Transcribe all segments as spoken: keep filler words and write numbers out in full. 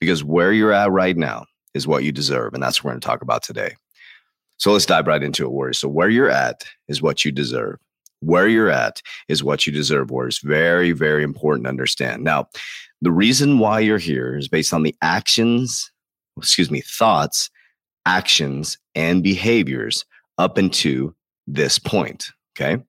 Because where you're at right now is what you deserve. And that's what we're going to talk about today. So let's dive right into it, Warriors. So where you're at is what you deserve. Where you're at is what you deserve, Warriors. Very, very important to understand. Now, the reason why you're here is based on the actions, excuse me, thoughts, actions, and behaviors up until this point. Okay?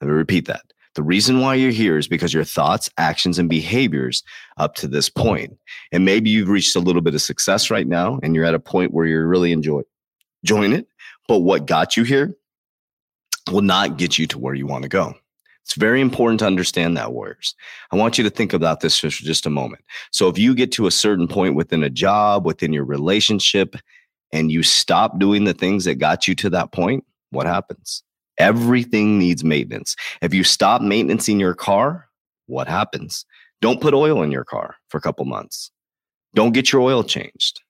Let me repeat that. The reason why you're here is because your thoughts, actions, and behaviors up to this point. And maybe you've reached a little bit of success right now and you're at a point where you're really enjoying it. But what got you here will not get you to where you want to go. It's very important to understand that, Warriors. I want you to think about this for just a moment. So if you get to a certain point within a job, within your relationship, and you stop doing the things that got you to that point, what happens? Everything needs maintenance. If you stop maintaining your car, what happens? Don't put oil in your car for a couple months. Don't get your oil changed.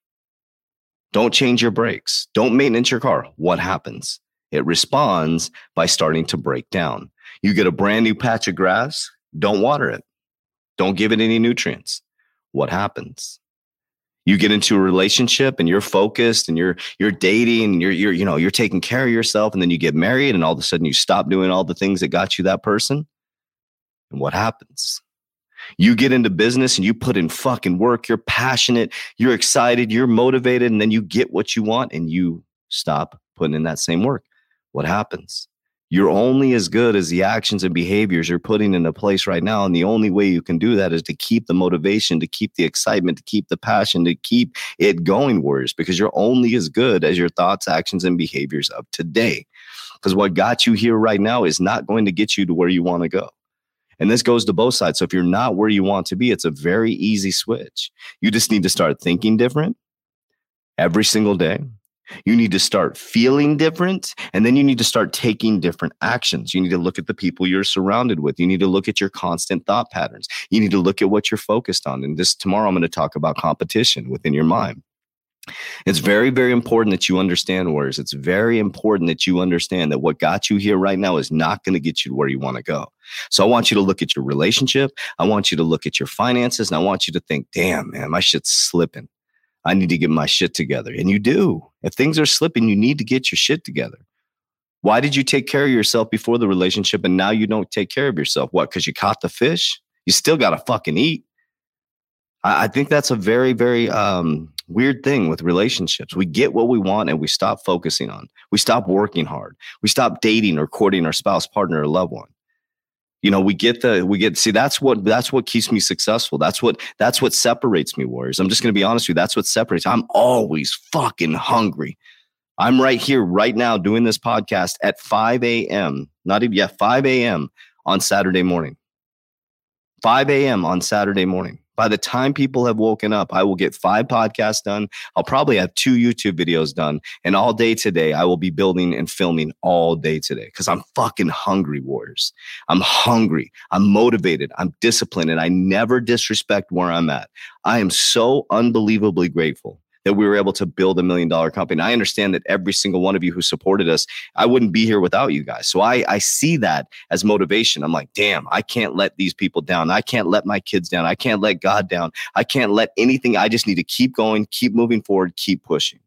Don't change your brakes. Don't maintenance your car. What happens? It responds by starting to break down. You get a brand new patch of grass. Don't water it. Don't give it any nutrients. What happens? You get into a relationship and you're focused and you're you're dating and you're you're you know you're taking care of yourself, and then you get married and all of a sudden you stop doing all the things that got you that person. And what happens? You get into business and you put in fucking work, you're passionate, you're excited, you're motivated, and then you get what you want and you stop putting in that same work. What happens? You're only as good as the actions and behaviors you're putting into place right now. And the only way you can do that is to keep the motivation, to keep the excitement, to keep the passion, to keep it going, Warriors, because you're only as good as your thoughts, actions, and behaviors of today. Because what got you here right now is not going to get you to where you want to go. And this goes to both sides. So if you're not where you want to be, it's a very easy switch. You just need to start thinking different every single day. You need to start feeling different, and then you need to start taking different actions. You need to look at the people you're surrounded with. You need to look at your constant thought patterns. You need to look at what you're focused on. And this tomorrow, I'm going to talk about competition within your mind. It's very, very important that you understand, Warriors. It's very important that you understand that what got you here right now is not going to get you to where you want to go. So I want you to look at your relationship. I want you to look at your finances, and I want you to think, damn, man, my shit's slipping. I need to get my shit together. And you do. If things are slipping, you need to get your shit together. Why did you take care of yourself before the relationship and now you don't take care of yourself? What, because you caught the fish? You still got to fucking eat. I, I think that's a very, very um, weird thing with relationships. We get what we want and we stop focusing on. We stop working hard. We stop dating or courting our spouse, partner, or loved one. You know, we get the, we get, see, that's what, that's what keeps me successful. That's what, that's what separates me, Warriors. I'm just going to be honest with you. That's what separates. I'm always fucking hungry. I'm right here, right now, doing this podcast at five a.m., not even, yeah, five a.m. on Saturday morning. five a.m. on Saturday morning. By the time people have woken up, I will get five podcasts done. I'll probably have two YouTube videos done. And all day today, I will be building and filming all day today because I'm fucking hungry, Warriors. I'm hungry. I'm motivated. I'm disciplined. And I never disrespect where I'm at. I am so unbelievably grateful that we were able to build a million dollar company. And I understand that every single one of you who supported us, I wouldn't be here without you guys. So I, I see that as motivation. I'm like, damn, I can't let these people down. I can't let my kids down. I can't let God down. I can't let anything. I just need to keep going, keep moving forward, keep pushing.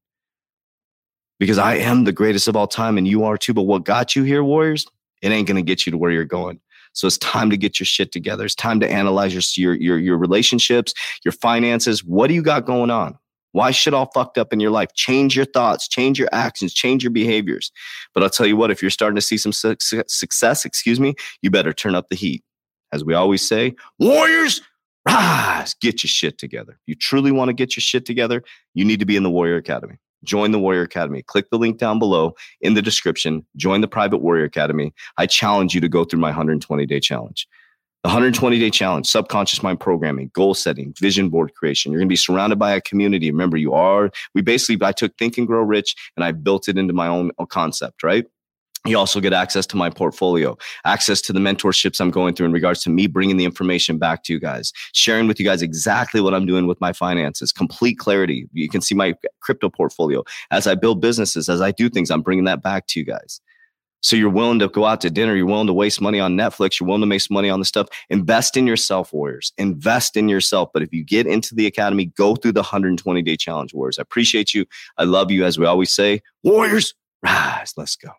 Because I am the greatest of all time and you are too. But what got you here, Warriors, it ain't gonna get you to where you're going. So it's time to get your shit together. It's time to analyze your, your, your, your relationships, your finances. What do you got going on? Why shit all fucked up in your life? Change your thoughts, change your actions, change your behaviors. But I'll tell you what, if you're starting to see some su- success, excuse me, you better turn up the heat. As we always say, Warriors, rise, get your shit together. You truly want to get your shit together, you need to be in the Warrior Academy. Join the Warrior Academy. Click the link down below in the description. Join the private Warrior Academy. I challenge you to go through my one hundred twenty day challenge. The one hundred twenty day challenge, subconscious mind programming, goal setting, vision board creation. You're going to be surrounded by a community. Remember, you are, we basically, I took Think and Grow Rich and I built it into my own concept, right? You also get access to my portfolio, access to the mentorships I'm going through in regards to me bringing the information back to you guys, sharing with you guys exactly what I'm doing with my finances, complete clarity. You can see my crypto portfolio. As I build businesses, as I do things, I'm bringing that back to you guys. So you're willing to go out to dinner. You're willing to waste money on Netflix. You're willing to make money on this stuff. Invest in yourself, Warriors. Invest in yourself. But if you get into the academy, go through the one hundred twenty day challenge, Warriors. I appreciate you. I love you. As we always say, Warriors, rise. Let's go.